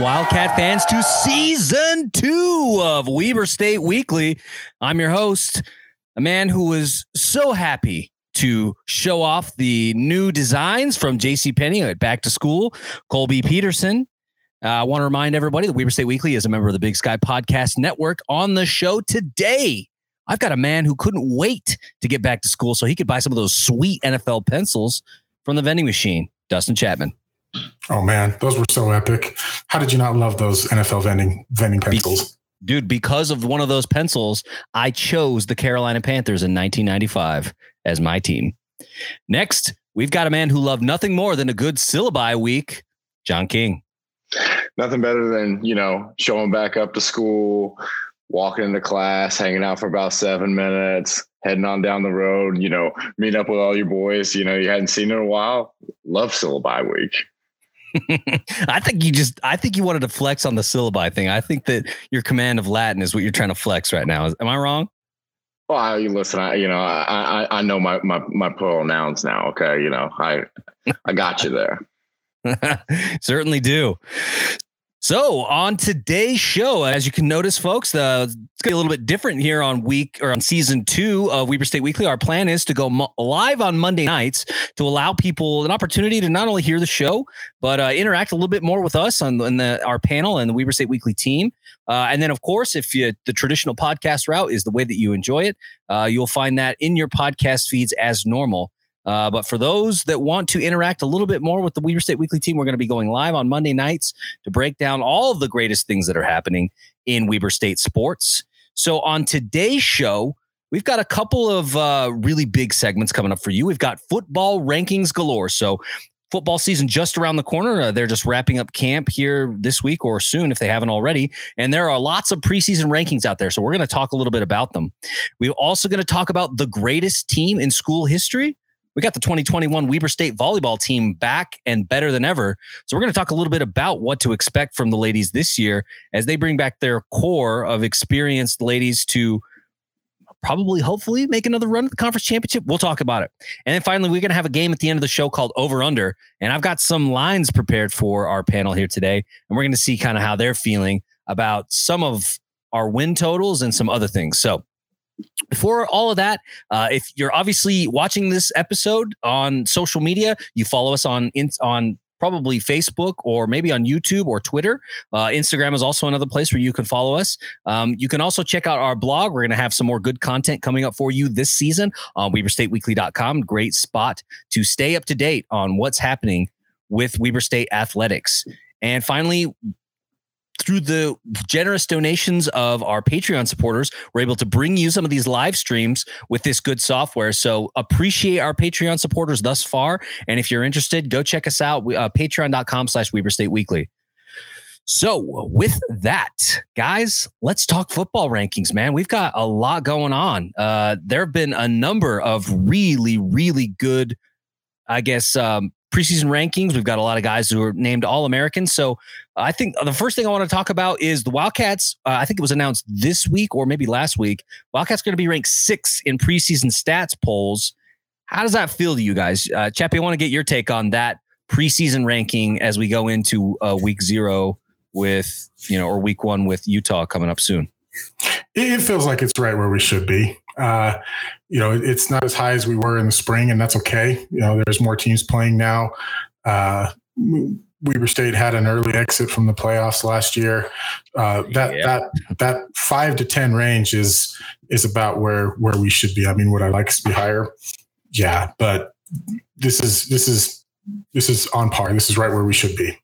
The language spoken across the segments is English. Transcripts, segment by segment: Welcome, Wildcat fans, to Season 2 of Weber State Weekly. I'm your host, a man who was so happy to show off the new designs from JCPenney at Back to School, Colby Peterson. I want to remind everybody that Weber State Weekly is a member of the Big Sky Podcast Network. On the show today, I've got a man who couldn't wait to get back to school so he could buy some of those sweet NFL pencils from the vending machine, Dustin Chapman. Oh man, those were so epic. How did you not love those NFL vending pencils? Dude, because of one of those pencils, I chose the Carolina Panthers in 1995 as my team. Next, we've got a man who loved nothing more than a good syllabi week, John King. Nothing better than, showing back up to school, walking into class, hanging out for about 7 minutes, heading on down the road, meeting up with all your boys, you hadn't seen in a while. Love syllabi week. I think you wanted to flex on the syllabi thing. I think that your command of Latin is what you're trying to flex right now. Am I wrong? Well, I know my plural nouns now. Okay. I got you there. Certainly do. So on today's show, as you can notice, folks, it's going to be a little bit different here on Season 2 of Weber State Weekly. Our plan is to go live on Monday nights to allow people an opportunity to not only hear the show, but interact a little bit more with us on our panel and the Weber State Weekly team. And then, of course, if the traditional podcast route is the way that you enjoy it, you'll find that in your podcast feeds as normal. But for those that want to interact a little bit more with the Weber State Weekly team, we're going to be going live on Monday nights to break down all of the greatest things that are happening in Weber State sports. So on today's show, we've got a couple of really big segments coming up for you. We've got football rankings galore. So football season just around the corner. They're just wrapping up camp here this week or soon if they haven't already. And there are lots of preseason rankings out there. So we're going to talk a little bit about them. We're also going to talk about the greatest team in school history. We got the 2021 Weber State volleyball team back and better than ever. So we're going to talk a little bit about what to expect from the ladies this year as they bring back their core of experienced ladies to probably, hopefully, make another run at the conference championship. We'll talk about it. And then finally, we're going to have a game at the end of the show called Over Under. And I've got some lines prepared for our panel here today. And we're going to see kind of how they're feeling about some of our win totals and some other things. So before all of that, if you're obviously watching this episode on social media, you follow us on probably Facebook or maybe on YouTube or Twitter. Instagram is also another place where you can follow us. You can also check out our blog. We're going to have some more good content coming up for you this season on WeberStateWeekly.com. Great spot to stay up to date on what's happening with Weber State athletics. And finally, through the generous donations of our Patreon supporters, we're able to bring you some of these live streams with this good software. So appreciate our Patreon supporters thus far. And if you're interested, go check us out. Patreon.com/Weber State Weekly. So with that, guys, let's talk football rankings, man. We've got a lot going on. There have been a number of really, really good, preseason rankings. We've got a lot of guys who are named All-Americans. So I think the first thing I want to talk about is the Wildcats. I think it was announced this week or maybe last week. Wildcats going to be ranked 6th in preseason stats polls. How does that feel to you guys? Chappie, I want to get your take on that preseason ranking as we go into week 0 with, or week 1 with Utah coming up soon. It feels like it's right where we should be. It's not as high as we were in the spring, and that's okay. There's more teams playing now. Weber State had an early exit from the playoffs last year. That 5 to 10 range is about where we should be. I mean, would I like us to be higher? Yeah, but this is on par. This is right where we should be.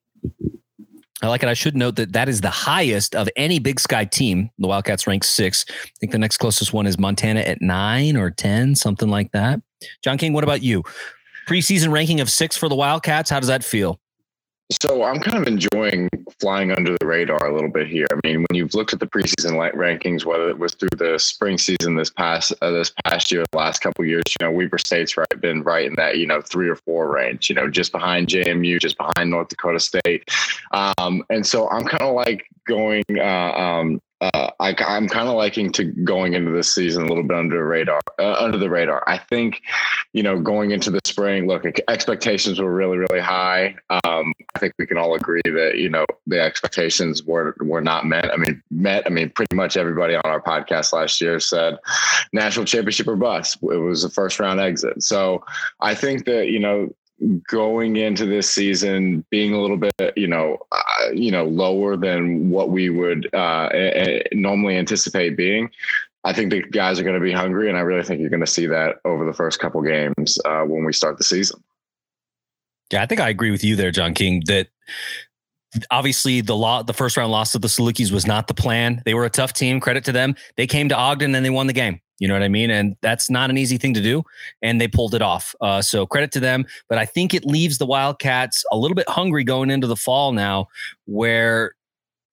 I like it. I should note that is the highest of any Big Sky team. The Wildcats rank 6th. I think the next closest one is Montana at 9 or 10, something like that. John King, what about you? Preseason ranking of 6 for the Wildcats. How does that feel? So I'm kind of enjoying flying under the radar a little bit here. I mean, when you've looked at the preseason rankings, whether it was through the spring season this past year, the last couple of years, Weber State's been right in that 3 or 4 range, just behind JMU, just behind North Dakota State, and so I'm kind of like going I'm kind of liking to going into this season a little bit under the radar. I think, going into the spring, look, expectations were really, really high. I think we can all agree that, the expectations were not met. Pretty much everybody on our podcast last year said national championship or bust. It was a first round exit. So I think that, going into this season being a little bit, lower than what we would normally anticipate being, I think the guys are going to be hungry, and I really think you're going to see that over the first couple games when we start the season. Yeah, I think I agree with you there, John King, that obviously the first round loss to the Salukis was not the plan. They were a tough team, credit to them. They came to Ogden and they won the game. You know what I mean? And that's not an easy thing to do. And they pulled it off. So credit to them. But I think it leaves the Wildcats a little bit hungry going into the fall now, where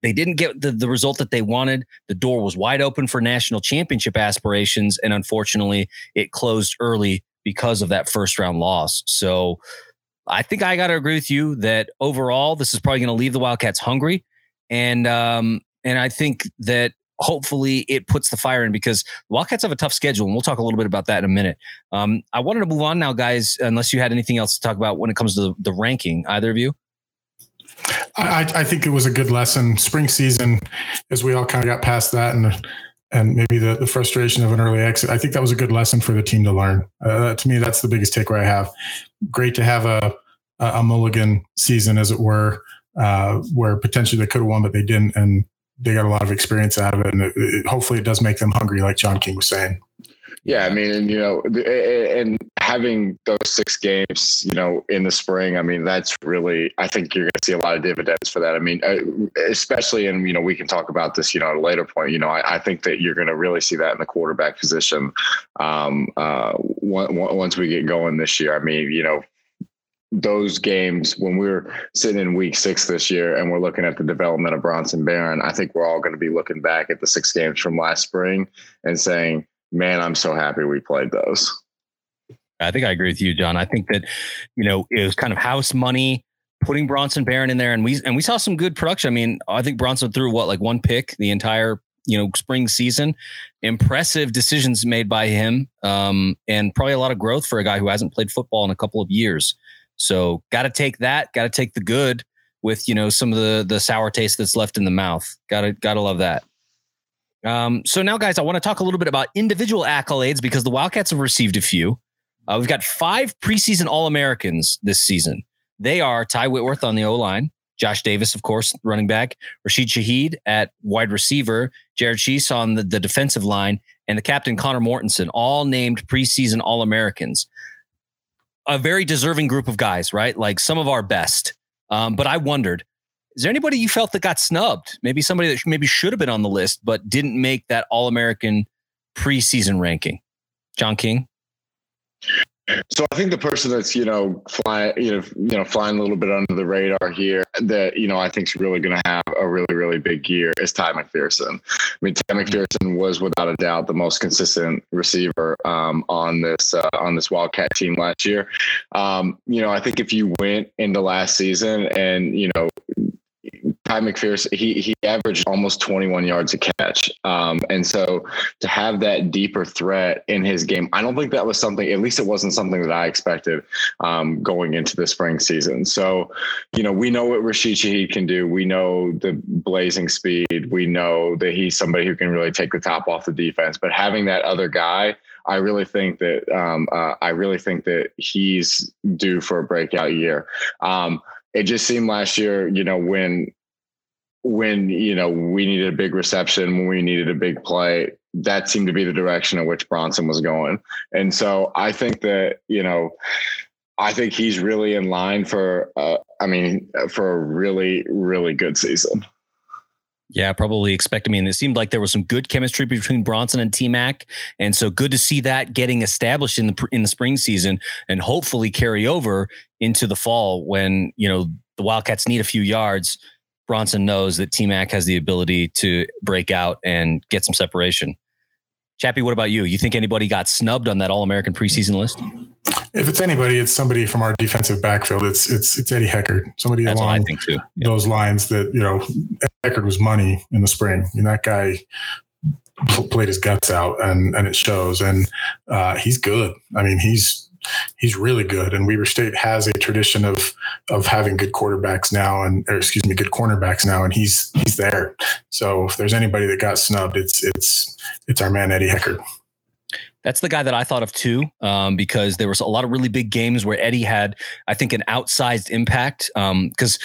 they didn't get the result that they wanted. The door was wide open for national championship aspirations. And unfortunately, it closed early because of that first round loss. So I think I got to agree with you that overall, this is probably going to leave the Wildcats hungry. And I think that hopefully it puts the fire in, because the Wildcats have a tough schedule, and we'll talk a little bit about that in a minute. I wanted to move on now, guys, unless you had anything else to talk about when it comes to the ranking, either of you. I think it was a good lesson. Spring season, as we all kind of got past that and maybe the frustration of an early exit, I think that was a good lesson for the team to learn. To me, that's the biggest takeaway I have. Great to have a mulligan season, as it were, where potentially they could have won, but they didn't. And they got a lot of experience out of it, and hopefully it does make them hungry, like John King was saying. Yeah, and having those 6 games, in the spring, that's really, I think you're going to see a lot of dividends for that. Especially, and, we can talk about this, at a later point, I think that you're going to really see that in the quarterback position once we get going this year. Those games, when we're sitting in week 6 this year and we're looking at the development of Bronson Barron, I think we're all going to be looking back at the 6 games from last spring and saying, man, I'm so happy we played those. I think I agree with you, John. I think that, it was kind of house money putting Bronson Barron in there, and we saw some good production. I think Bronson threw like one pick the entire, spring season. Impressive decisions made by him, and probably a lot of growth for a guy who hasn't played football in a couple of years. So got to take the good with, some of the sour taste that's left in the mouth. Got to love that. So now, guys, I want to talk a little bit about individual accolades, because the Wildcats have received a few. We've got 5 preseason All-Americans this season. They are Ty Whitworth on the O-line, Josh Davis, of course, running back, Rashid Shahid at wide receiver, Jared Sheese on the defensive line, and the captain, Connor Mortensen, all named preseason All-Americans. A very deserving group of guys, right? Like some of our best. But I wondered, is there anybody you felt that got snubbed? Maybe somebody that maybe should have been on the list, but didn't make that All-American preseason ranking. John King. So I think the person that's, flying a little bit under the radar here that, I think is really going to have a really, really big year is Ty McPherson. Ty McPherson was without a doubt the most consistent receiver on this Wildcat team last year. I think if you went into last season and, Ty McPherson, he averaged almost 21 yards a catch. And so to have that deeper threat in his game, I don't think that was something, at least it wasn't something that I expected going into the spring season. So, we know what Rashid Shahid can do. We know the blazing speed. We know that he's somebody who can really take the top off the defense, but having that other guy, I really think that he's due for a breakout year. It just seemed last year, when we needed a big reception, when we needed a big play, that seemed to be the direction in which Bronson was going. And so I think that, I think he's really in line for a really, really good season. Yeah, probably expect. It seemed like there was some good chemistry between Bronson and T-Mac. And so good to see that getting established in the spring season, and hopefully carry over into the fall when, the Wildcats need a few yards. Bronson knows that T-Mac has the ability to break out and get some separation. Chappie, what about you? You think anybody got snubbed on that All-American preseason list? If it's anybody, it's somebody from our defensive backfield. It's Eddie Heckard, somebody that's along those lines that, you know, Heckard was money in the spring. And that guy played his guts out, and it shows. And he's good. I mean, he's really good. And Weber State has a tradition of having good quarterbacks now, good cornerbacks now. And he's there. So if there's anybody that got snubbed, it's our man, Eddie Heckard. That's the guy that I thought of too, because there was a lot of really big games where Eddie had, I think, an outsized impact. Because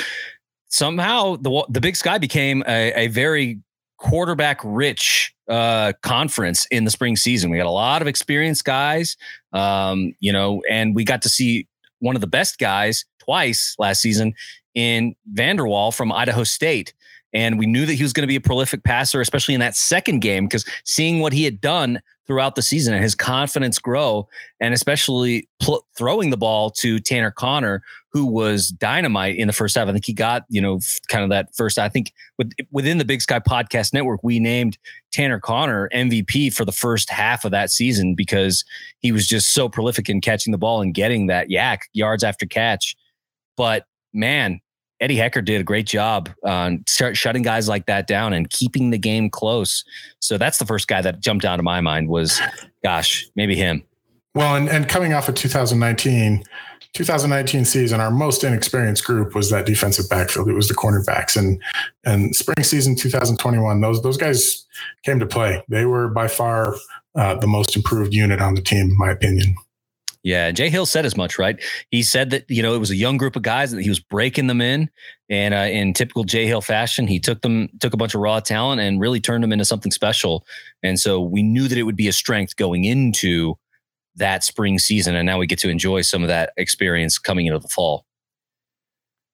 somehow the Big Sky became a very quarterback rich conference in the spring season. We got a lot of experienced guys, and we got to see one of the best guys twice last season in Vanderwall from Idaho State. And we knew that he was going to be a prolific passer, especially in that second game, because seeing what he had done throughout the season and his confidence grow, and especially throwing the ball to Tanner Connor, who was dynamite in the first half. I think he got, kind of that first, I think within the Big Sky Podcast Network, we named Tanner Connor MVP for the first half of that season because he was just so prolific in catching the ball and getting that yards after catch. But man, Eddie Heckard did a great job on shutting guys like that down and keeping the game close. So that's the first guy that jumped out of my mind was, gosh, maybe him. Well, and coming off of 2019 season, our most inexperienced group was that defensive backfield. It was the cornerbacks, and spring season 2021, those guys came to play. They were by far the most improved unit on the team, in my opinion. Yeah, Jay Hill said as much, right? He said that, it was a young group of guys that he was breaking them in, and in typical Jay Hill fashion, he took a bunch of raw talent and really turned them into something special. And so we knew that it would be a strength going into that spring season, and now we get to enjoy some of that experience coming into the fall.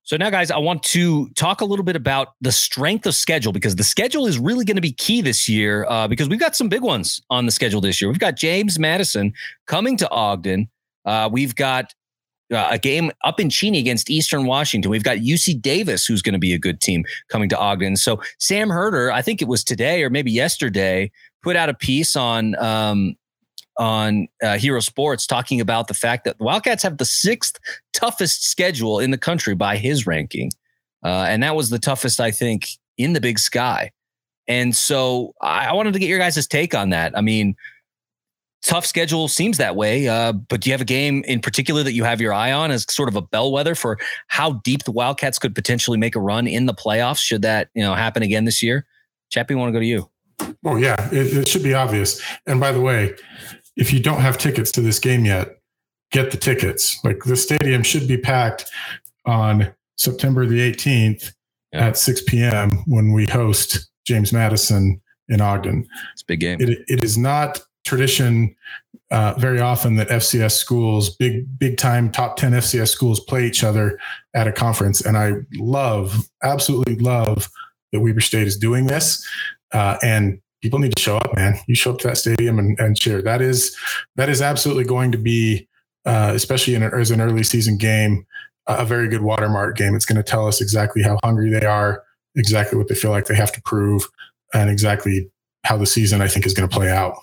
So now, guys, I want to talk a little bit about the strength of schedule, because the schedule is really going to be key this year, because we've got some big ones on the schedule this year. We've got James Madison coming to Ogden. We've got a game up in Cheney against Eastern Washington. We've got UC Davis, who's going to be a good team, coming to Ogden. So Sam Herter, I think it was today or maybe yesterday, put out a piece on Hero Sports talking about the fact that the Wildcats have the 6th toughest schedule in the country by his ranking. And that was the toughest, I think, in the Big Sky. And so I wanted to get your guys' take on that. I mean, tough schedule seems that way, but do you have a game in particular that you have your eye on as sort of a bellwether for how deep the Wildcats could potentially make a run in the playoffs should that happen again this year? Chappie, I want to go to you. Oh, yeah, it should be obvious. And by the way, if you don't have tickets to this game yet, get the tickets. Like, the stadium should be packed on September the 18th at 6 p.m. when we host James Madison in Ogden. It's a big game. It is not tradition very often that FCS schools, big time top 10 FCS schools, play each other at a conference. And I absolutely love that Weber State is doing this. And people need to show up, man. You show up to that stadium and cheer. That is absolutely going to be, especially as an early season game, a very good watermark game. It's going to tell us exactly how hungry they are, exactly what they feel like they have to prove, and exactly how the season, I think, is going to play out.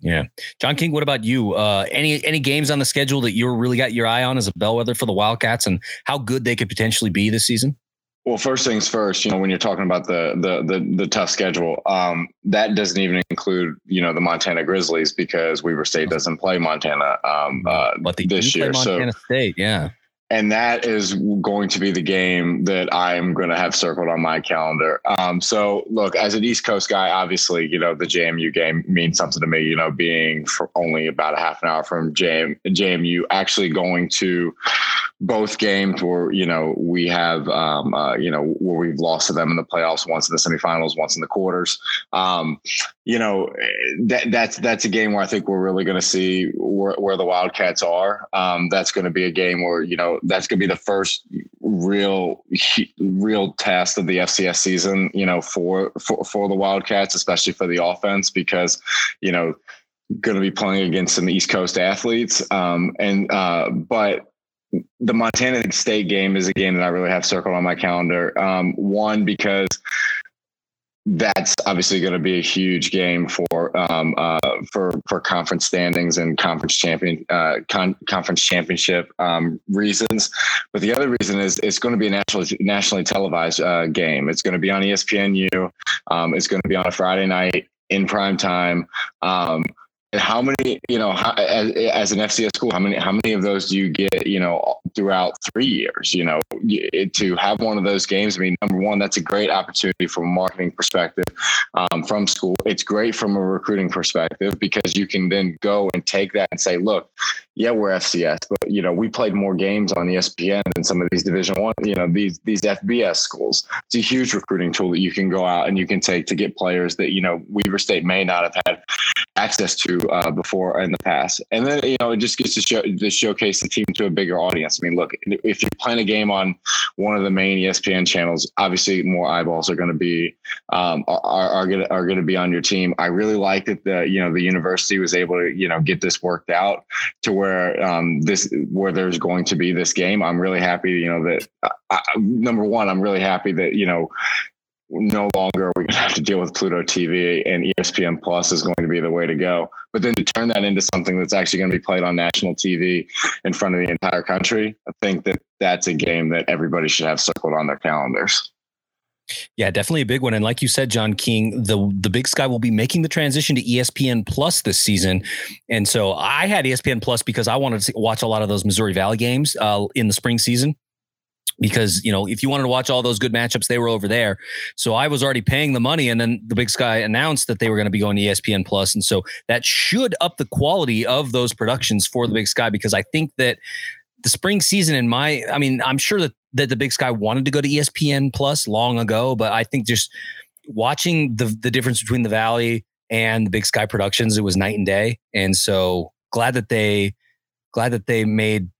Yeah. John King, what about you? Any games on the schedule that you really got your eye on as a bellwether for the Wildcats and how good they could potentially be this season? Well, first things first, when you're talking about the tough schedule, that doesn't even include, the Montana Grizzlies, because Weber State doesn't play Montana but this year. Montana State, yeah. And that is going to be the game that I'm going to have circled on my calendar. So look, as an East Coast guy, obviously, the JMU game means something to me, being for only about a half an hour from JMU, actually going to both games where, we have, where we've lost to them in the playoffs, once in the semifinals, once in the quarters. That's a game where I think we're really going to see where the Wildcats are. That's going to be a game where, that's going to be the first real test of the FCS season, for the Wildcats, especially for the offense, because, going to be playing against some East Coast athletes. But the Montana State game is a game that I really have circled on my calendar. One, because that's obviously going to be a huge game for conference standings and conference championship reasons. But the other reason is it's going to be a nationally televised game. It's going to be on ESPNU. It's going to be on a Friday night in prime time. And how many, as an FCS school, how many of those do you get, throughout 3 years, to have one of those games? I mean, number one, that's a great opportunity from a marketing perspective from school. It's great from a recruiting perspective because you can then go and take that and say, look, yeah, we're FCS, but we played more games on ESPN than some of these Division I, these FBS schools. It's a huge recruiting tool that you can go out and you can take to get players that Weber State may not have had access to before in the past. And then it just gets to showcase the team to a bigger audience. I mean, look, if you're playing a game on one of the main ESPN channels, obviously more eyeballs are going to be are going to be on your team. I really like that the university was able to get this worked out to where. Where there's going to be this game. I'm really happy, that number one, I'm really happy that, no longer are we going to have to deal with Pluto TV, and ESPN Plus is going to be the way to go. But then to turn that into something that's actually going to be played on national TV in front of the entire country, I think that that's a game that everybody should have circled on their calendars. Yeah, definitely a big one. And like you said, John King, the Big Sky will be making the transition to ESPN Plus this season. And so I had ESPN Plus because I wanted to watch a lot of those Missouri Valley games in the spring season. Because, if you wanted to watch all those good matchups, they were over there. So I was already paying the money. And then the Big Sky announced that they were going to be going to ESPN Plus. And so that should up the quality of those productions for the Big Sky, because I think that the spring season I'm sure that the Big Sky wanted to go to ESPN Plus long ago, but I think just watching the difference between the Valley and the Big Sky productions, it was night and day. And so glad that they made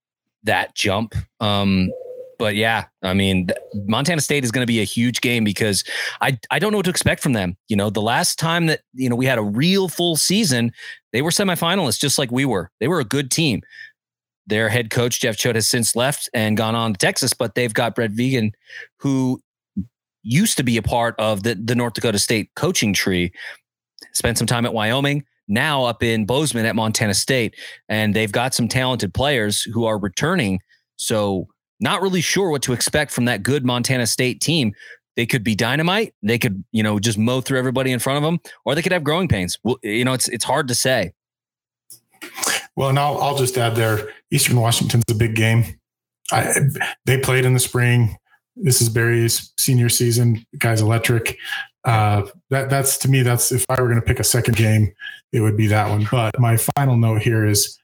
that jump. But yeah, Montana State is going to be a huge game because I don't know what to expect from them. The last time that, we had a real full season, they were semifinalists, just like we were. They were a good team. Their head coach, Jeff Choate, has since left and gone on to Texas, but they've got Brett Vegan, who used to be a part of the North Dakota State coaching tree, spent some time at Wyoming, now up in Bozeman at Montana State. And they've got some talented players who are returning. So not really sure what to expect from that good Montana State team. They could be dynamite. They could, just mow through everybody in front of them, or they could have growing pains. Well, it's hard to say. Well, and I'll just add there, Eastern Washington's a big game. They played in the spring. This is Barry's senior season. The guy's electric. That's to me, that's if I were going to pick a second game, it would be that one. But my final note here is,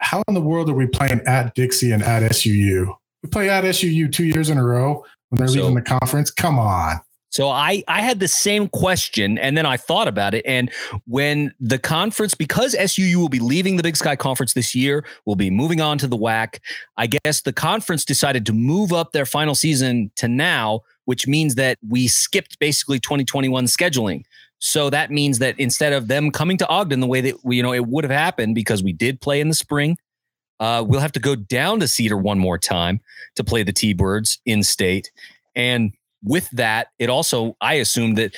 how in the world are we playing at Dixie and at SUU? We play at SUU 2 years in a row when they're leaving the conference. Come on. So I had the same question, and then I thought about it. And when the conference, because SUU will be leaving the Big Sky Conference this year, will be moving on to the WAC, I guess the conference decided to move up their final season to now, which means that we skipped basically 2021 scheduling. So that means that instead of them coming to Ogden the way that we, it would have happened because we did play in the spring, we'll have to go down to Cedar one more time to play the T-Birds in state. And with that, it also, I assumed that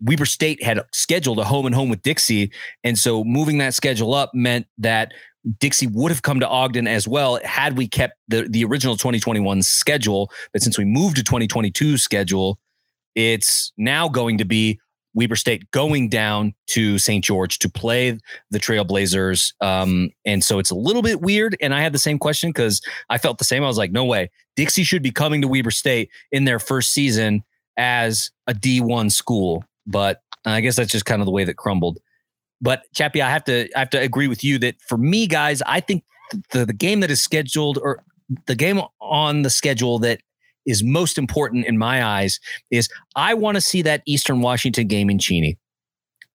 Weber State had scheduled a home and home with Dixie. And so moving that schedule up meant that Dixie would have come to Ogden as well had we kept the original 2021 schedule. But since we moved to 2022 schedule, it's now going to be Weber State going down to St. George to play the Trailblazers. And so it's a little bit weird. And I had the same question because I felt the same. I was like, no way. Dixie should be coming to Weber State in their first season as a D1 school. But I guess that's just kind of the way that crumbled. But Chappie, I have to agree with you that for me, guys, I think the game that is scheduled, or the game on the schedule that is most important in my eyes, is I want to see that Eastern Washington game in Cheney.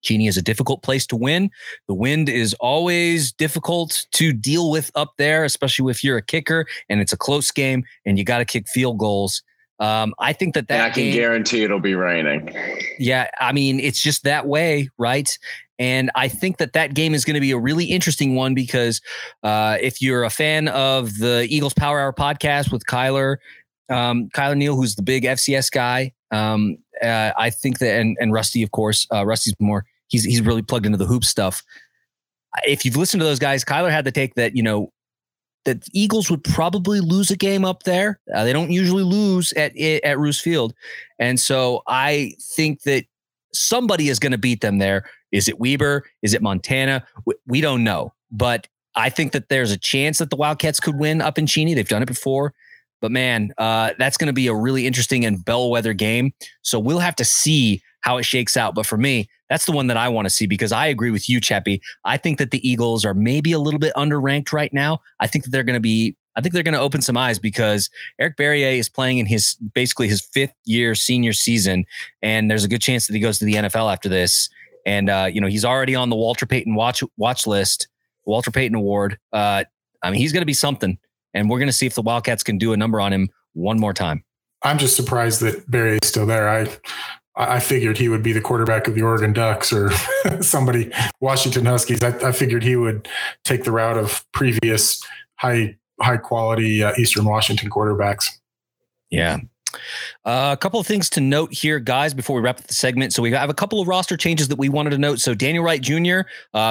Cheney is a difficult place to win. The wind is always difficult to deal with up there, especially if you're a kicker and it's a close game and you got to kick field goals. I think that and I can guarantee it'll be raining. Yeah. It's just that way. Right. And I think that game is going to be a really interesting one because if you're a fan of the Eagles Power Hour podcast with Kyler Neal, who's the big FCS guy, I think that, and Rusty, of course, Rusty's more, he's really plugged into the hoop stuff. If you've listened to those guys, Kyler had the take that, you know, that the Eagles would probably lose a game up there. They don't usually lose at Roos Field. And so I think that somebody is going to beat them there. Is it Weber? Is it Montana? We don't know. But I think that there's a chance that the Wildcats could win up in Cheney. They've done it before. But man, that's going to be a really interesting and bellwether game. So we'll have to see how it shakes out. But for me, that's the one that I want to see, because I agree with you, Chappie. I think that the Eagles are maybe a little bit underranked right now. I think they're going to open some eyes, because Eric Berrier is playing in his basically his fifth year senior season. And there's a good chance that he goes to the NFL after this. And, you know, he's already on the Walter Payton watch list, Walter Payton Award. I mean, he's going to be something. And we're going to see if the Wildcats can do a number on him one more time. I'm just surprised that Berrier is still there. I figured he would be the quarterback of the Oregon Ducks or somebody, Washington Huskies. I figured he would take the route of previous high quality Eastern Washington quarterbacks. Yeah. A couple of things to note here, guys, before we wrap up the segment. So we have a couple of roster changes that we wanted to note. So Daniel Wright Jr.,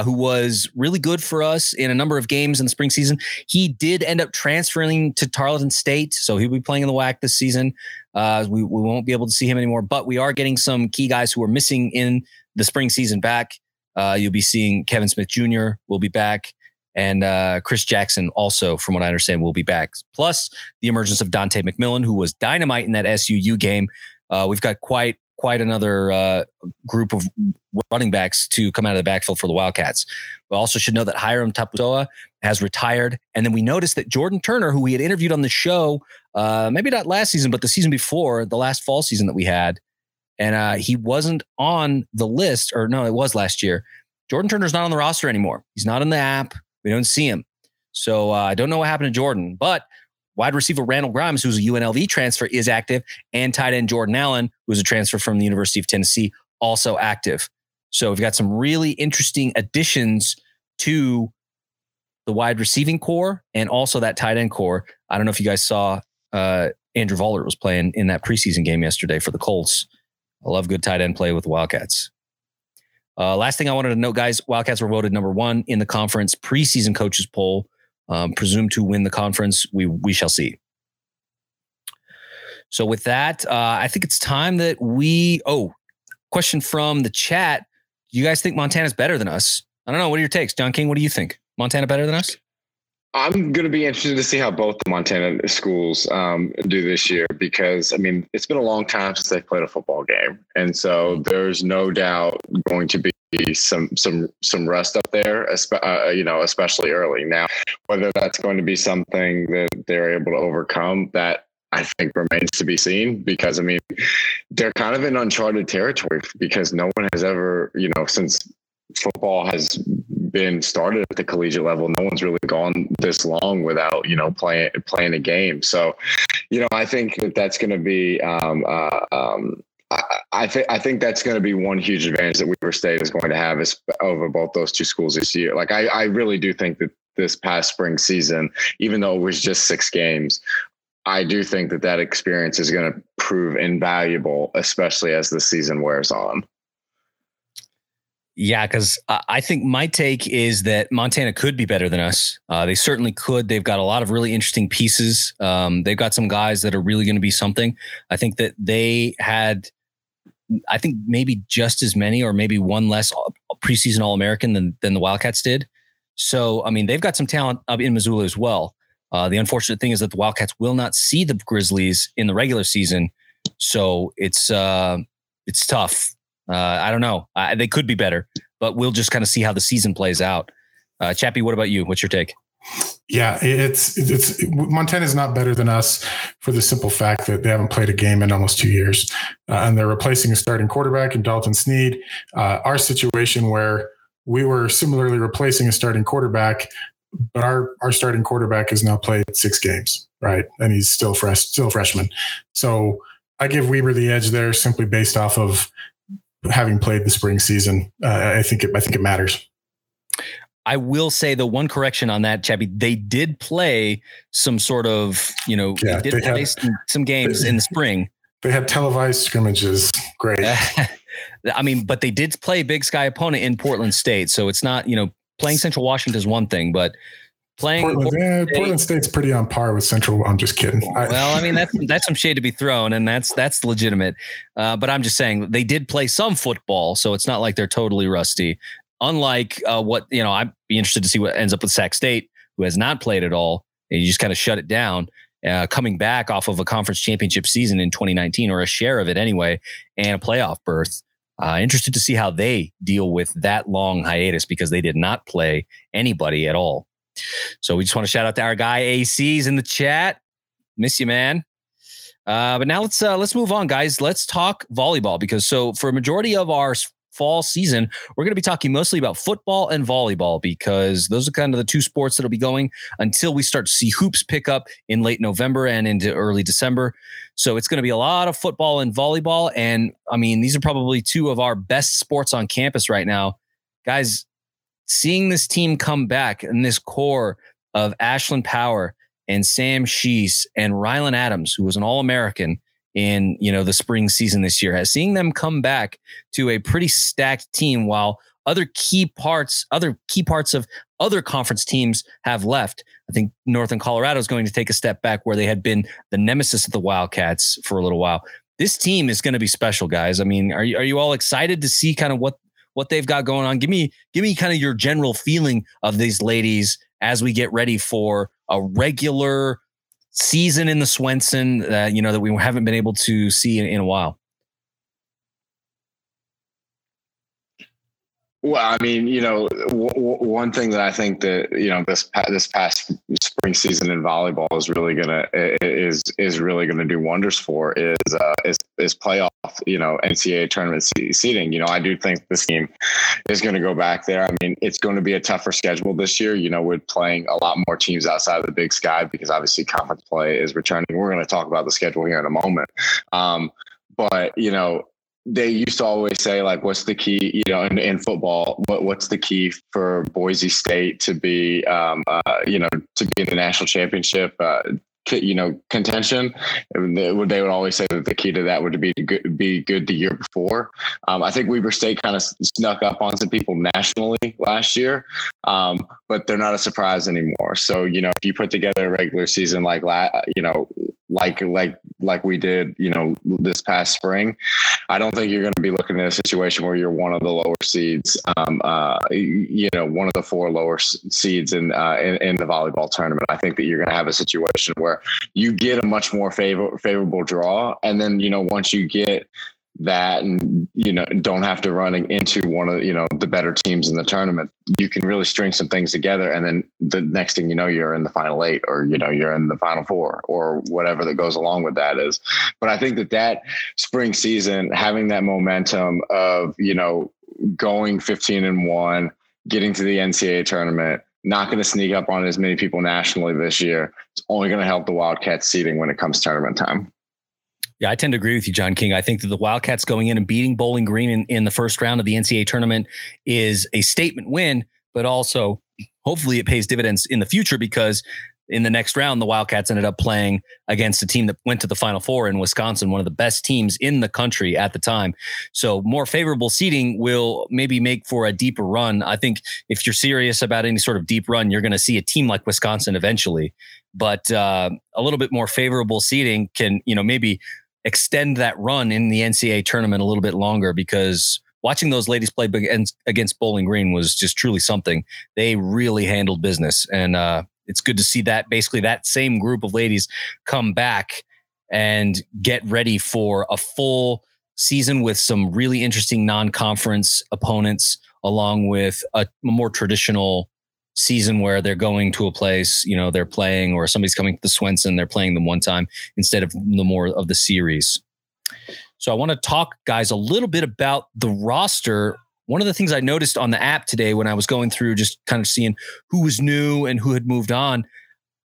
who was really good for us in a number of games in the spring season, he did end up transferring to Tarleton State. So he'll be playing in the WAC this season. We won't be able to see him anymore, but we are getting some key guys who are missing in the spring season back. You'll be seeing Kevin Smith Jr. will be back. And Chris Jackson also, from what I understand, will be back. Plus the emergence of Dante McMillan, who was dynamite in that SUU game. We've got quite another group of running backs to come out of the backfield for the Wildcats. We also should know that Hiram Taputoa has retired. And then we noticed that Jordan Turner, who we had interviewed on the show, maybe not last season, but the season before, the last fall season that we had. And he wasn't on the list, or no, it was last year. Jordan Turner's not on the roster anymore. He's not in the app. We don't see him. So I don't know what happened to Jordan, but wide receiver Randall Grimes, who's a UNLV transfer, is active, and tight end Jordan Allen, who's a transfer from the University of Tennessee, also active. So we've got some really interesting additions to the wide receiving core and also that tight end core. I don't know if you guys saw Andrew Vollert was playing in that preseason game yesterday for the Colts. I love good tight end play with the Wildcats. Last thing I wanted to note, guys, Wildcats were voted number one in the conference preseason coaches poll, presumed to win the conference. We shall see. So with that, I think it's time that question from the chat. Do you guys think Montana's better than us? I don't know. What are your takes? John King, what do you think? Montana better than us? I'm going to be interested to see how both the Montana schools do this year, because, I mean, it's been a long time since they played a football game. And so there's no doubt going to be some rust up there, especially early. Now, whether that's going to be something that they're able to overcome, that I think remains to be seen, because, I mean, they're kind of in uncharted territory, because no one has ever, you know, since football has been started at the collegiate level, no one's really gone this long without, you know, playing a game. So, you know, I think that that's going to be, I think that's going to be one huge advantage that Weber State is going to have is over both those two schools this year. Like, I really do think that this past spring season, even though it was just 6 games, I do think that experience is going to prove invaluable, especially as the season wears on. Yeah, because I think my take is that Montana could be better than us. They certainly could. They've got a lot of really interesting pieces. They've got some guys that are really going to be something. I think that they had, I think maybe just as many or maybe one less preseason All-American than the Wildcats did. So, I mean, they've got some talent up in Missoula as well. The unfortunate thing is that the Wildcats will not see the Grizzlies in the regular season. So it's tough. I don't know. They could be better, but we'll just kind of see how the season plays out. Chappie, what about you? What's your take? Yeah, it's Montana's not better than us for the simple fact that they haven't played a game in almost 2 years, and they're replacing a starting quarterback in Dalton Sneed. Our situation where we were similarly replacing a starting quarterback, but our starting quarterback has now played 6 games, right? And he's still a freshman. So I give Weber the edge there simply based off of having played the spring season. I think it matters. I will say the one correction on that, Chappie, they did play some sort of, you know, they did play some games in the spring. They had televised scrimmages. Great. I mean, but they did play Big Sky opponent in Portland State. So it's not, you know, playing Central Washington is one thing, but playing Portland State's pretty on par with Central. I'm just kidding. Well, I mean, that's some shade to be thrown, and that's legitimate. But I'm just saying they did play some football. So it's not like they're totally rusty. Unlike what, you know, I'd be interested to see what ends up with Sac State, who has not played at all. And you just kind of shut it down. Coming back off of a conference championship season in 2019, or a share of it anyway, and a playoff berth. Interested to see how they deal with that long hiatus, because they did not play anybody at all. So we just want to shout out to our guy AC's in the chat. Miss you, man. But now let's move on, guys. Let's talk volleyball, because so for a majority of our fall season, we're going to be talking mostly about football and volleyball, because those are kind of the two sports that'll be going until we start to see hoops pick up in late November and into early December. So it's going to be a lot of football and volleyball. And I mean, these are probably two of our best sports on campus right now, guys. Seeing this team come back and this core of Ashlyn Power and Sam Sheese and Rylan Adams, who was an All-American in, you know, the spring season this year, has seeing them come back to a pretty stacked team, while other key parts of other conference teams have left. I think Northern Colorado is going to take a step back, where they had been the nemesis of the Wildcats for a little while. This team is going to be special, guys. I mean, are you all excited to see kind of what they've got going on? Give me kind of your general feeling of these ladies as we get ready for a regular season in the Swenson, you know, that we haven't been able to see in a while. Well, I mean, you know, one thing that I think that, you know, this past spring season in volleyball is really gonna do wonders for is playoff, you know, NCAA tournament seeding. You know, I do think this team is going to go back there. I mean, it's going to be a tougher schedule this year. You know, we're playing a lot more teams outside of the Big Sky, because obviously conference play is returning. We're going to talk about the schedule here in a moment, but you know. They used to always say, like, what's the key, you know, in football, what's the key for Boise State to be, you know, to be in the national championship, you know, contention? They would always say that the key to that would be good the year before. I think Weber State kind of snuck up on some people nationally last year, but they're not a surprise anymore. So, you know, if you put together a regular season like we did, you know, this past spring, I don't think you're going to be looking at a situation where you're one of the lower seeds, you know, one of the four lower seeds in the volleyball tournament. I think that you're going to have a situation where you get a much more favorable draw. And then, you know, once you get that, and, you know, don't have to run into one of, you know, the better teams in the tournament, you can really string some things together. And then the next thing you know, you're in the final eight, or, you know, you're in the final four, or whatever that goes along with that is. But I think that spring season, having that momentum of, you know, going 15-1, getting to the NCAA tournament, not going to sneak up on as many people nationally this year, it's only going to help the Wildcats seeding when it comes tournament time. Yeah, I tend to agree with you, John King. I think that the Wildcats going in and beating Bowling Green in the first round of the NCAA tournament is a statement win, but also hopefully it pays dividends in the future, because in the next round, the Wildcats ended up playing against a team that went to the Final Four in Wisconsin, one of the best teams in the country at the time. So more favorable seeding will maybe make for a deeper run. I think if you're serious about any sort of deep run, you're going to see a team like Wisconsin eventually, but a little bit more favorable seeding can, you know, maybe extend that run in the NCAA tournament a little bit longer, because watching those ladies play against Bowling Green was just truly something. They really handled business, and it's good to see that basically that same group of ladies come back and get ready for a full season with some really interesting non-conference opponents, along with a more traditional season where they're going to a place, you know, they're playing, or somebody's coming to the Swenson, they're playing them one time instead of the more of the series. So I want to talk, guys, a little bit about the roster. One of the things I noticed on the app today when I was going through just kind of seeing who was new and who had moved on,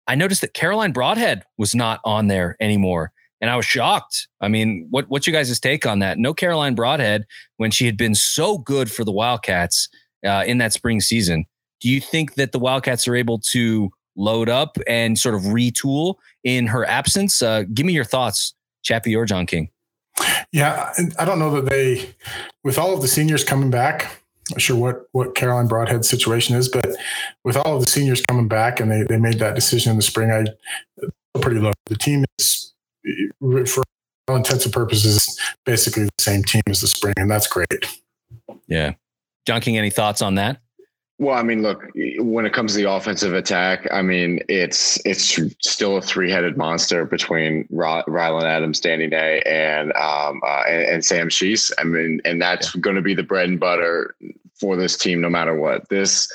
I noticed that Caroline Broadhead was not on there anymore. And I was shocked. I mean, what's you guys' take on that? No Caroline Broadhead, when she had been so good for the Wildcats in that spring season. Do you think that the Wildcats are able to load up and sort of retool in her absence? Give me your thoughts, Chappie or John King. Yeah, I don't know that they, with all of the seniors coming back, I'm not sure what Caroline Broadhead's situation is, but with all of the seniors coming back and they made that decision in the spring, I feel pretty low. The team is, for all intents and purposes, basically the same team as the spring, and that's great. Yeah. John King, any thoughts on that? Well, I mean, look, when it comes to the offensive attack, I mean, it's still a three-headed monster between Rylan Adams, Danny Nay, and Sam Sheese. I mean, and that's going to be the bread and butter for this team, no matter what. This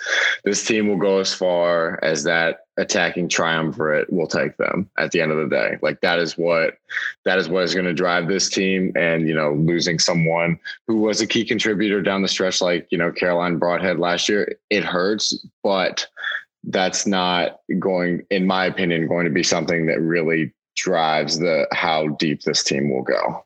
team will go as far as that attacking triumvirate will take them at the end of the day. Like that is what is going to drive this team. And, you know, losing someone who was a key contributor down the stretch, like, you know, Caroline Broadhead last year, it hurts, but that's not going, in my opinion, going to be something that really drives how deep this team will go.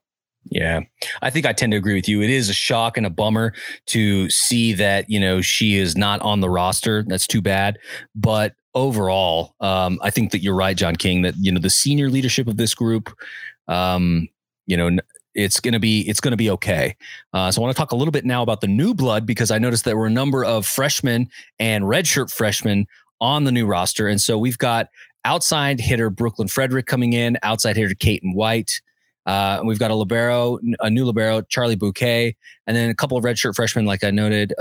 Yeah, I think I tend to agree with you. It is a shock and a bummer to see that, you know, she is not on the roster. That's too bad. But overall, I think that you're right, John King, that, you know, the senior leadership of this group, you know, it's going to be okay. So I want to talk a little bit now about the new blood, because I noticed there were a number of freshmen and redshirt freshmen on the new roster. And so we've got outside hitter Brooklyn Frederick coming in, outside hitter Caton White. And we've got a new libero, Charlie Bouquet, and then a couple of redshirt freshmen, like I noted.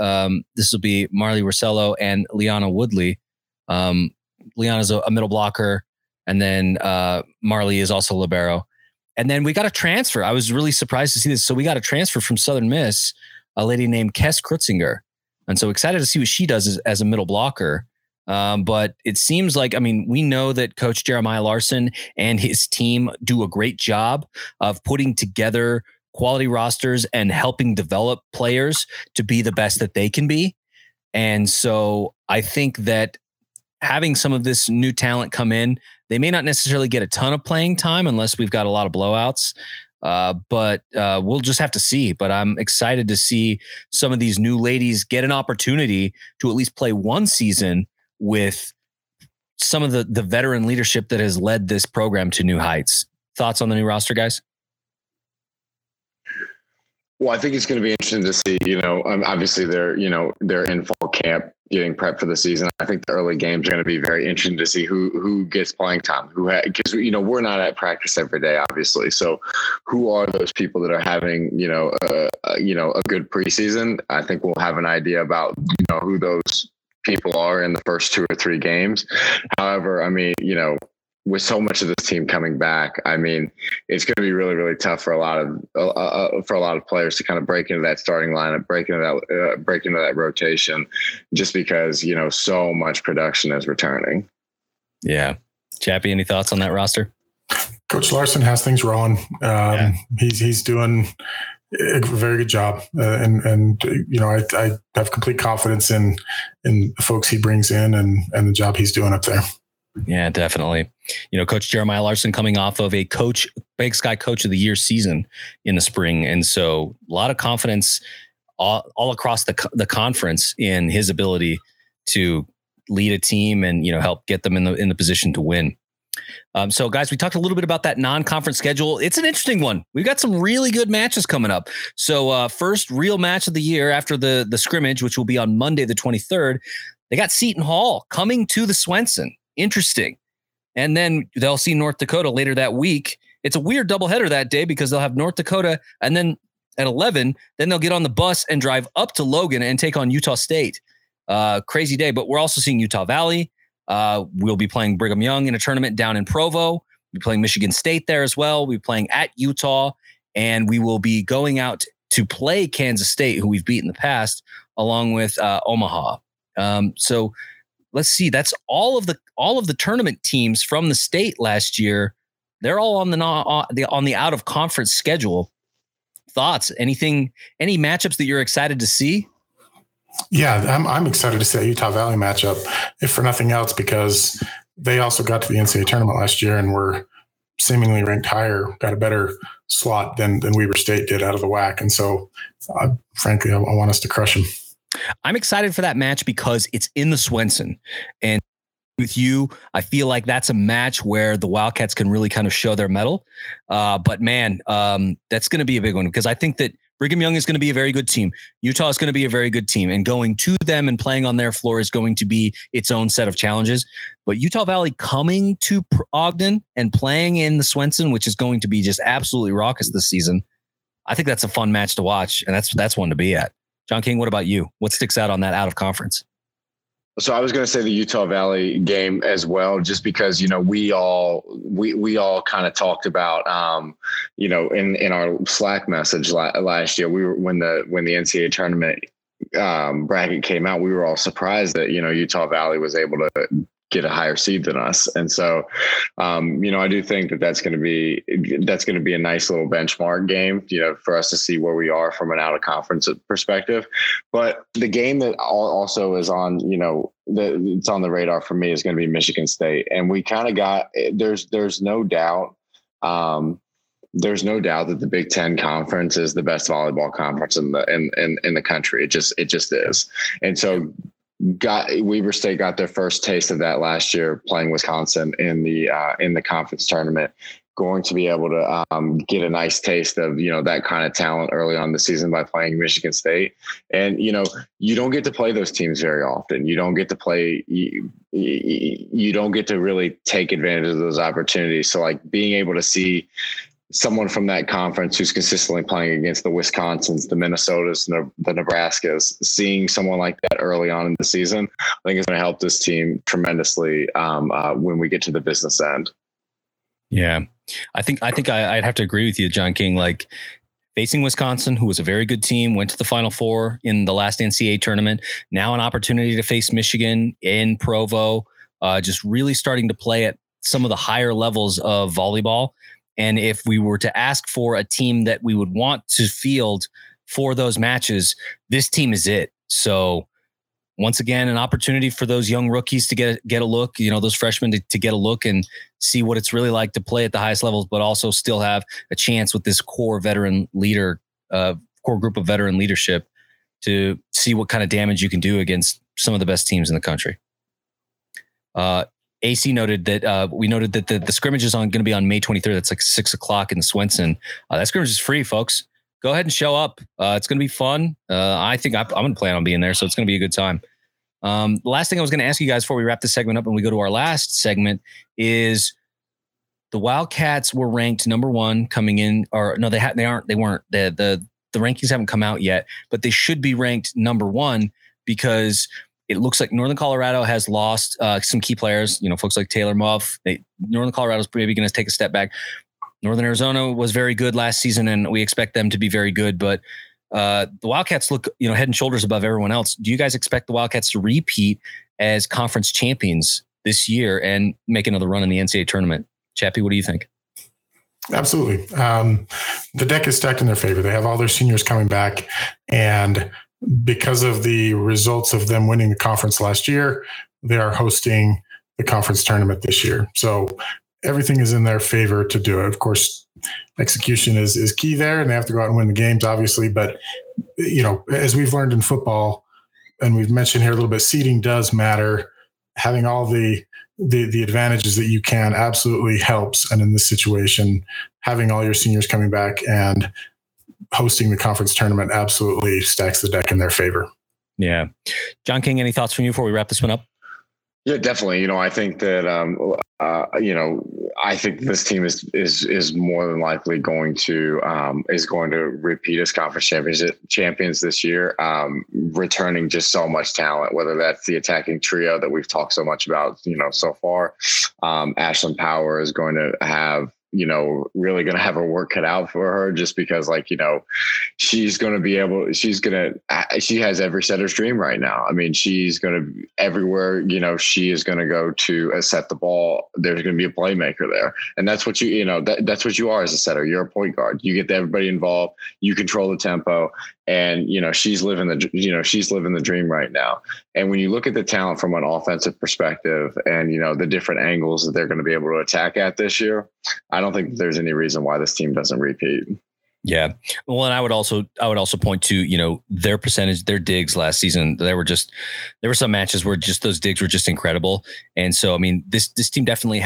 This will be Marley Rossello and Liana Woodley. Liana's a middle blocker, and then Marley is also libero. And then we got a transfer. I was really surprised to see this. So we got a transfer from Southern Miss, a lady named Kess Krutzinger. And so excited to see what she does as a middle blocker. But it seems like, I mean, we know that Coach Jeremiah Larson and his team do a great job of putting together quality rosters and helping develop players to be the best that they can be. And so I think that having some of this new talent come in, they may not necessarily get a ton of playing time unless we've got a lot of blowouts. But we'll just have to see. But I'm excited to see some of these new ladies get an opportunity to at least play one season with some of the veteran leadership that has led this program to new heights. Thoughts on the new roster, guys? Well, I think it's going to be interesting to see, you know, obviously they're in fall camp getting prepped for the season. I think the early games are going to be very interesting to see who gets playing time, because, you know, we're not at practice every day, obviously. So who are those people that are having, a good preseason? I think we'll have an idea about, you know, who those people are in the first two or three games. However, I mean, you know, with so much of this team coming back, I mean, it's going to be really, really tough for a lot of players to kind of break into that starting lineup, break into that rotation, just because, you know, so much production is returning. Yeah, Chappie, any thoughts on that roster? Coach Larson has things rolling. Yeah. He's doing a very good job, and you know, I have complete confidence in the folks he brings in and the job he's doing up there. Yeah, definitely. You know, Coach Jeremiah Larson coming off of a Big Sky Coach of the Year season in the spring. And so a lot of confidence all across the conference in his ability to lead a team and, you know, help get them in the position to win. So guys, we talked a little bit about that non-conference schedule. It's an interesting one. We've got some really good matches coming up. So first real match of the year after the scrimmage, which will be on Monday, the 23rd, they got Seton Hall coming to the Swenson. Interesting. And then they'll see North Dakota later that week. It's a weird doubleheader that day because they'll have North Dakota, and then at 11, then they'll get on the bus and drive up to Logan and take on Utah State. Crazy day, but we're also seeing Utah Valley. We'll be playing Brigham Young in a tournament down in Provo. We'll be playing Michigan State there as well. We'll be playing at Utah, and we will be going out to play Kansas State, who we've beaten in the past, along with Omaha. So let's see. That's all of the tournament teams from the state last year. They're all on the out of conference schedule. Thoughts? Anything? Any matchups that you're excited to see? Yeah, I'm excited to see that Utah Valley matchup, if for nothing else, because they also got to the NCAA tournament last year and were seemingly ranked higher, got a better slot than Weber State did out of the WAC, and so frankly, I want us to crush them. I'm excited for that match because it's in the Swenson, and with you. I feel like that's a match where the Wildcats can really kind of show their mettle. But man, that's going to be a big one, because I think that Brigham Young is going to be a very good team. Utah is going to be a very good team, and going to them and playing on their floor is going to be its own set of challenges. But Utah Valley coming to Ogden and playing in the Swenson, which is going to be just absolutely raucous this season. I think that's a fun match to watch, and that's one to be at. John King, what about you? What sticks out on that out of conference? So I was going to say the Utah Valley game as well, just because, you know, we all kind of talked about, you know, in our Slack message last year, we were, when the NCAA tournament bracket came out, we were all surprised that, you know, Utah Valley was able to get a higher seed than us. And so, you know, I do think that that's going to be a nice little benchmark game, you know, for us to see where we are from an out of conference perspective. But the game that also is on, you know, it's on the radar for me is going to be Michigan State. And we kind of got, there's no doubt that the Big Ten Conference is the best volleyball conference in the country. It just is. And so, Weber State got their first taste of that last year, playing Wisconsin in the conference tournament. Going to be able to get a nice taste of, you know, that kind of talent early on the season by playing Michigan State. And, you know, you don't get to play those teams very often. You don't get to really take advantage of those opportunities. So, like, being able to see someone from that conference who's consistently playing against the Wisconsins, the Minnesotas, and the Nebraskas, seeing someone like that early on in the season, I think it's going to help this team tremendously when we get to the business end. Yeah, I'd have to agree with you, John King. Like, facing Wisconsin, who was a very good team, went to the Final Four in the last NCAA tournament. Now an opportunity to face Michigan in Provo, just really starting to play at some of the higher levels of volleyball. And if we were to ask for a team that we would want to field for those matches, this team is it. So once again, an opportunity for those young rookies to get a look, you know, those freshmen to get a look and see what it's really like to play at the highest levels, but also still have a chance with this core group of veteran leadership to see what kind of damage you can do against some of the best teams in the country. AC noted that the scrimmage is going to be on May 23rd. That's like 6:00 in the Swenson. That scrimmage is free, folks. Go ahead and show up. It's going to be fun. I think I'm going to plan on being there, so it's going to be a good time. The last thing I was going to ask you guys before we wrap this segment up and we go to our last segment is the Wildcats were ranked number one coming in, or no, they weren't. The rankings haven't come out yet, but they should be ranked number one because it looks like Northern Colorado has lost some key players, you know, folks like Taylor Muff. Northern Colorado's maybe going to take a step back. Northern Arizona was very good last season, and we expect them to be very good. But the Wildcats look, you know, head and shoulders above everyone else. Do you guys expect the Wildcats to repeat as conference champions this year and make another run in the NCAA tournament? Chappie, what do you think? Absolutely. The deck is stacked in their favor. They have all their seniors coming back, and because of the results of them winning the conference last year, they are hosting the conference tournament this year. So everything is in their favor to do it. Of course, execution is key there, and they have to go out and win the games, obviously. But, you know, as we've learned in football, and we've mentioned here a little bit, seeding does matter. Having all the advantages that you can absolutely helps. And in this situation, having all your seniors coming back and hosting the conference tournament absolutely stacks the deck in their favor. Yeah. John King, any thoughts from you before we wrap this one up? Yeah, definitely. You know, I think that, I think this team is more than likely going to repeat as conference champions this year, returning just so much talent, whether that's the attacking trio that we've talked so much about, you know, so far. Ashlyn Power is going to have, you know, really going to have her work cut out for her, just because, like, you know, she has every setter's dream right now. I mean, she's going to everywhere, you know, she is going to go to set the ball. There's going to be a playmaker there. And that's what that's what you are as a setter. You're a point guard. You get everybody involved. You control the tempo. And, you know, she's living the dream right now. And when you look at the talent from an offensive perspective and, you know, the different angles that they're going to be able to attack at this year, I don't think there's any reason why this team doesn't repeat. Yeah. Well, and I would also point to, you know, their percentage, their digs last season. There were some matches where just those digs were just incredible. And so, I mean, this team definitely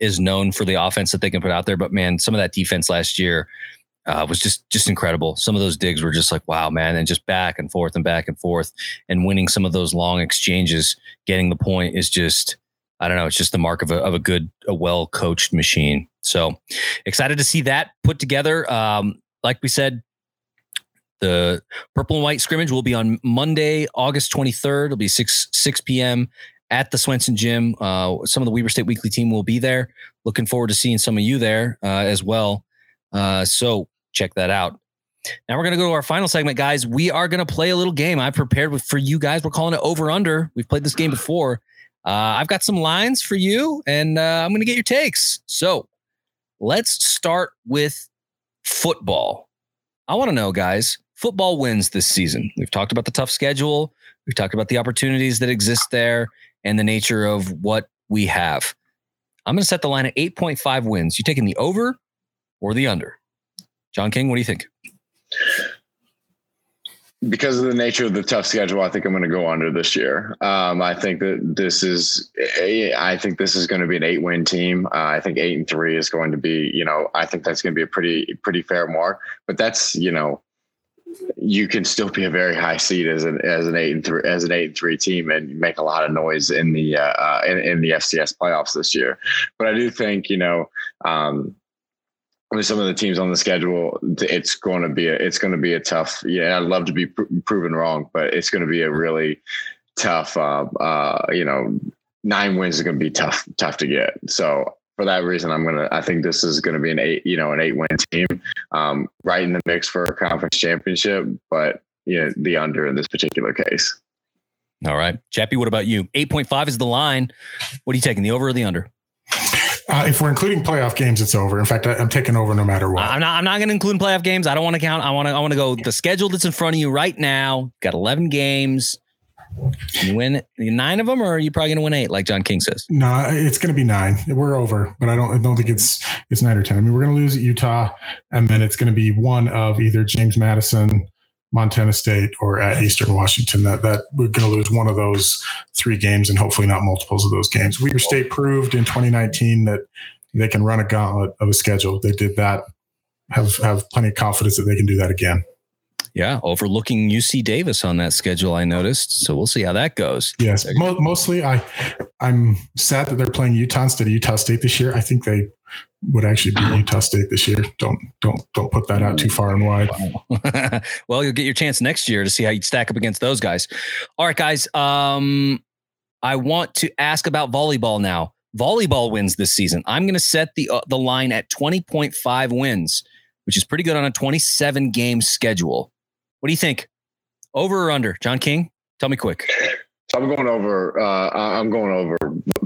is known for the offense that they can put out there, but man, some of that defense last year was just incredible. Some of those digs were just like, wow, man. And just back and forth and back and forth and winning some of those long exchanges, getting the point is just, I don't know. It's just the mark of a well-coached machine. So excited to see that put together. Like we said, the purple and white scrimmage will be on Monday, August 23rd. It'll be 6 p.m. at the Swenson Gym. Some of the Weber State Weekly team will be there. Looking forward to seeing some of you there as well. So check that out. Now we're going to go to our final segment, guys. We are going to play a little game I prepared for you guys. We're calling it Over Under. We've played this game before. I've got some lines for you, and I'm going to get your takes. So let's start with football. I want to know, guys, football wins this season. We've talked about the tough schedule. We've talked about the opportunities that exist there and the nature of what we have. I'm going to set the line at 8.5 wins. You taking the over or the under? John King, what do you think? Because of the nature of the tough schedule, I think I'm going to go under this year. I think that this is going to be an 8-win team. I think 8-3 is going to be, you know, I think that's going to be a pretty fair mark. But that's, you know, you can still be a very high seed as an 8-3 team and make a lot of noise in the in the FCS playoffs this year. But I do think, you know, with some of the teams on the schedule, it's going to be a tough. Yeah, I'd love to be proven wrong, but it's going to be a really tough. 9 wins is going to be tough to get. So for that reason, I think this is going to be an 8-win team, right in the mix for a conference championship. But yeah, the under in this particular case. All right, Chappie, what about you? 8.5 is the line. What are you taking, the over or the under? If we're including playoff games, it's over. In fact, I'm taking over no matter what. I'm not going to include playoff games. I don't want to count. I want to go the schedule that's in front of you right now. Got 11 games. You win 9 of them, or are you probably going to win 8, like John King says? No, it's going to be 9. We're over, but I don't think it's 9 or 10. I mean, we're going to lose at Utah, and then it's going to be one of either James Madison, Montana State, or at Eastern Washington. That we're going to lose one of those 3 games, and hopefully not multiples of those games. Weber State proved in 2019 that they can run a gauntlet of a schedule. They did that. Have plenty of confidence that they can do that again. Yeah, overlooking UC Davis on that schedule, I noticed. So we'll see how that goes. Yes, mostly I'm sad that they're playing Utah instead of Utah State this year. I think they would actually be Utah State this year. Don't put that out too far and wide. Well, you'll get your chance next year to see how you'd stack up against those guys. All right, guys. I want to ask about volleyball now. Volleyball wins this season. I'm going to set the line at 20.5 wins, which is pretty good on a 27 game schedule. What do you think? Over or under? John King, tell me quick. I'm going over. I'm going over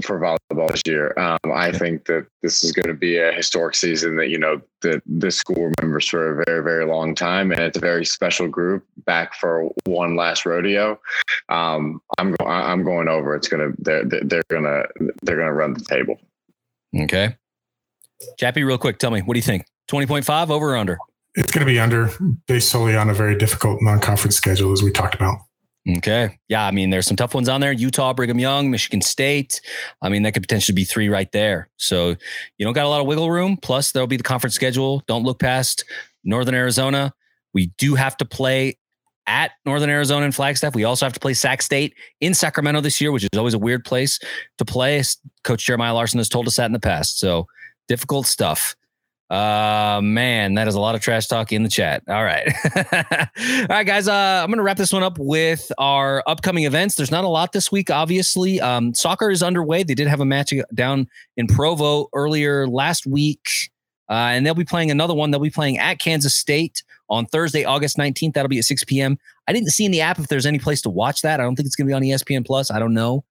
for volleyball this year. I think that this is going to be a historic season that, you know, that this school remembers for a very, very long time, and it's a very special group back for one last rodeo. I'm going over. It's gonna. They're gonna run the table. Okay, Chappie, real quick, tell me, what do you think? 20.5, over or under? It's going to be under, based solely on a very difficult non-conference schedule, as we talked about. Okay. Yeah. I mean, there's some tough ones on there. Utah, Brigham Young, Michigan State. I mean, that could potentially be 3 right there. So you don't got a lot of wiggle room. Plus there'll be the conference schedule. Don't look past Northern Arizona. We do have to play at Northern Arizona and Flagstaff. We also have to play Sac State in Sacramento this year, which is always a weird place to play. Coach Jeremiah Larson has told us that in the past. So difficult stuff. Man, that is a lot of trash talk in the chat. All right. All right, guys. I'm going to wrap this one up with our upcoming events. There's not a lot this week, obviously. Soccer is underway. They did have a match down in Provo earlier last week. And they'll be playing another one. They'll be playing at Kansas State on Thursday, August 19th. That'll be at 6 p.m. I didn't see in the app if there's any place to watch that. I don't think it's going to be on ESPN Plus. I don't know,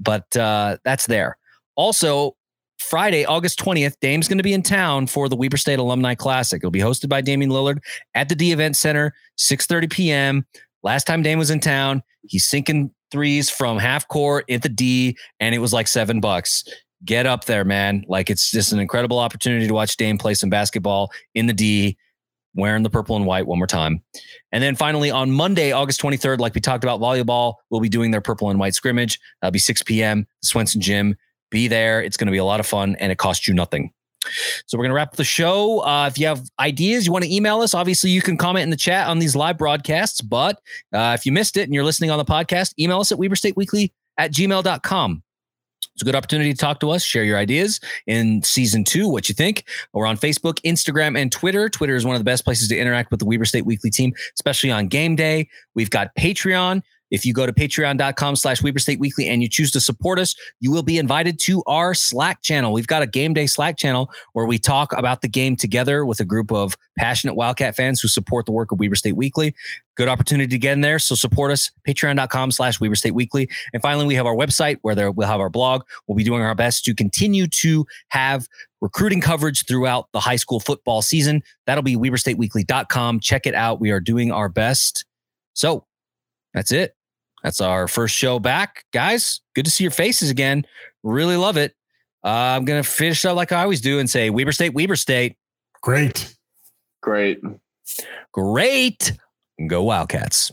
but that's there. Also, Friday, August 20th, Dame's going to be in town for the Weber State Alumni Classic. It'll be hosted by Damian Lillard at the D Event Center, 6:30 p.m. Last time Dame was in town, he's sinking threes from half court at the D, and it was like $7. Get up there, man. Like, it's just an incredible opportunity to watch Dame play some basketball in the D. wearing the purple and white one more time. And then finally on Monday, August 23rd, like we talked about, volleyball will be doing their purple and white scrimmage. That'll be 6 p.m. Swenson Gym. Be there. It's going to be a lot of fun and it costs you nothing. So we're going to wrap up the show. If you have ideas, you want to email us, obviously you can comment in the chat on these live broadcasts, but if you missed it and you're listening on the podcast, email us at WeberStateWeekly@gmail.com. It's a good opportunity to talk to us, share your ideas in season 2, what you think. We're on Facebook, Instagram, and Twitter. Twitter is one of the best places to interact with the Weber State Weekly team, especially on game day. We've got Patreon. If you go to patreon.com/Weber State Weekly and you choose to support us, you will be invited to our Slack channel. We've got a game day Slack channel where we talk about the game together with a group of passionate Wildcat fans who support the work of Weber State Weekly. Good opportunity to get in there. So support us, patreon.com/Weber State Weekly. And finally, we have our website where we'll have our blog. We'll be doing our best to continue to have recruiting coverage throughout the high school football season. That'll be WeberStateWeekly.com. Check it out. We are doing our best. So that's it. That's our first show back. Guys, good to see your faces again. Really love it. I'm going to finish up like I always do and say, Weber State, Weber State. Great. Great. Great. Go Wildcats.